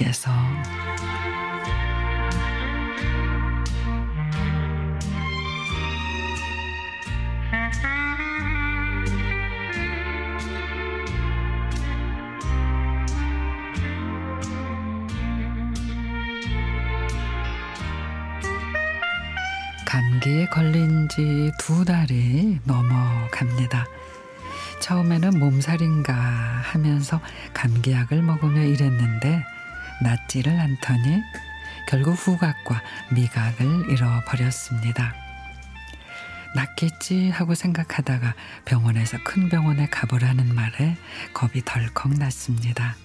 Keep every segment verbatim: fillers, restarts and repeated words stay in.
속에서 감기에 걸린 지 두 달이 넘어갑니다. 처음에는 몸살인가 하면서 감기약을 먹으며 일했는데 낫지를 않더니 결국 후각과 미각을 잃어버렸습니다. 낫겠지 하고 생각하다가 병원에서 큰 병원에 가보라는 말에 겁이 덜컥 났습니다.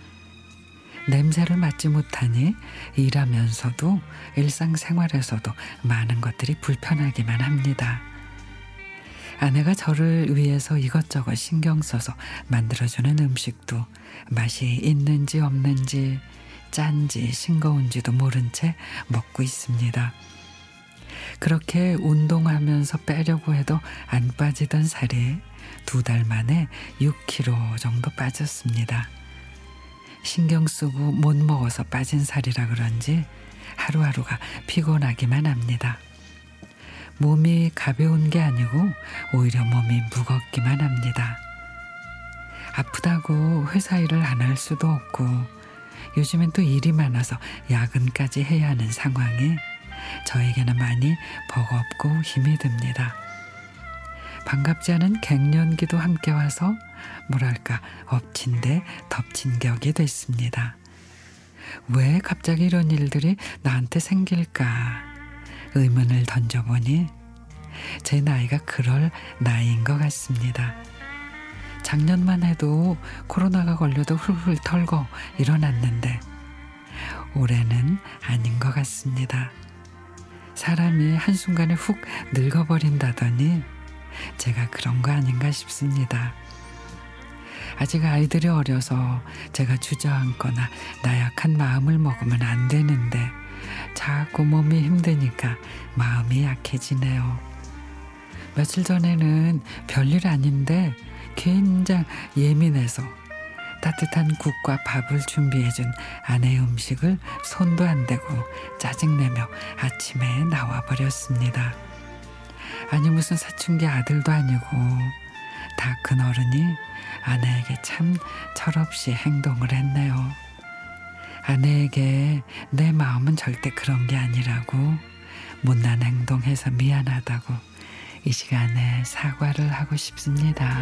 냄새를 맡지 못하니 일하면서도 일상생활에서도 많은 것들이 불편하기만 합니다. 아내가 저를 위해서 이것저것 신경 써서 만들어주는 음식도 맛이 있는지 없는지 짠지 싱거운지도 모른 채 먹고 있습니다. 그렇게 운동하면서 빼려고 해도 안 빠지던 살이 두 달 만에 육 킬로그램 정도 빠졌습니다. 신경 쓰고 못 먹어서 빠진 살이라 그런지 하루하루가 피곤하기만 합니다. 몸이 가벼운 게 아니고 오히려 몸이 무겁기만 합니다. 아프다고 회사 일을 안 할 수도 없고 요즘엔 또 일이 많아서 야근까지 해야 하는 상황이 저에게는 많이 버겁고 힘이 듭니다. 반갑지 않은 갱년기도 함께 와서 뭐랄까 엎친 데 덮친 격이 됐습니다. 왜 갑자기 이런 일들이 나한테 생길까? 의문을 던져보니 제 나이가 그럴 나이인 것 같습니다. 작년만 해도 코로나가 걸려도 훌훌 털고 일어났는데 올해는 아닌 것 같습니다. 사람이 한순간에 훅 늙어버린다더니 제가 그런 거 아닌가 싶습니다. 아직 아이들이 어려서 제가 주저앉거나 나약한 마음을 먹으면 안 되는데 자꾸 몸이 힘드니까 마음이 약해지네요. 며칠 전에는 별일 아닌데 굉장히 예민해서 따뜻한 국과 밥을 준비해준 아내의 음식을 손도 안 대고 짜증내며 아침에 나와버렸습니다. 아니 무슨 사춘기 아들도 아니고 다 큰 어른이 아내에게 참 철없이 행동을 했네요. 아내에게 내 마음은 절대 그런 게 아니라고 못난 행동해서 미안하다고 이 시간에 사과를 하고 싶습니다.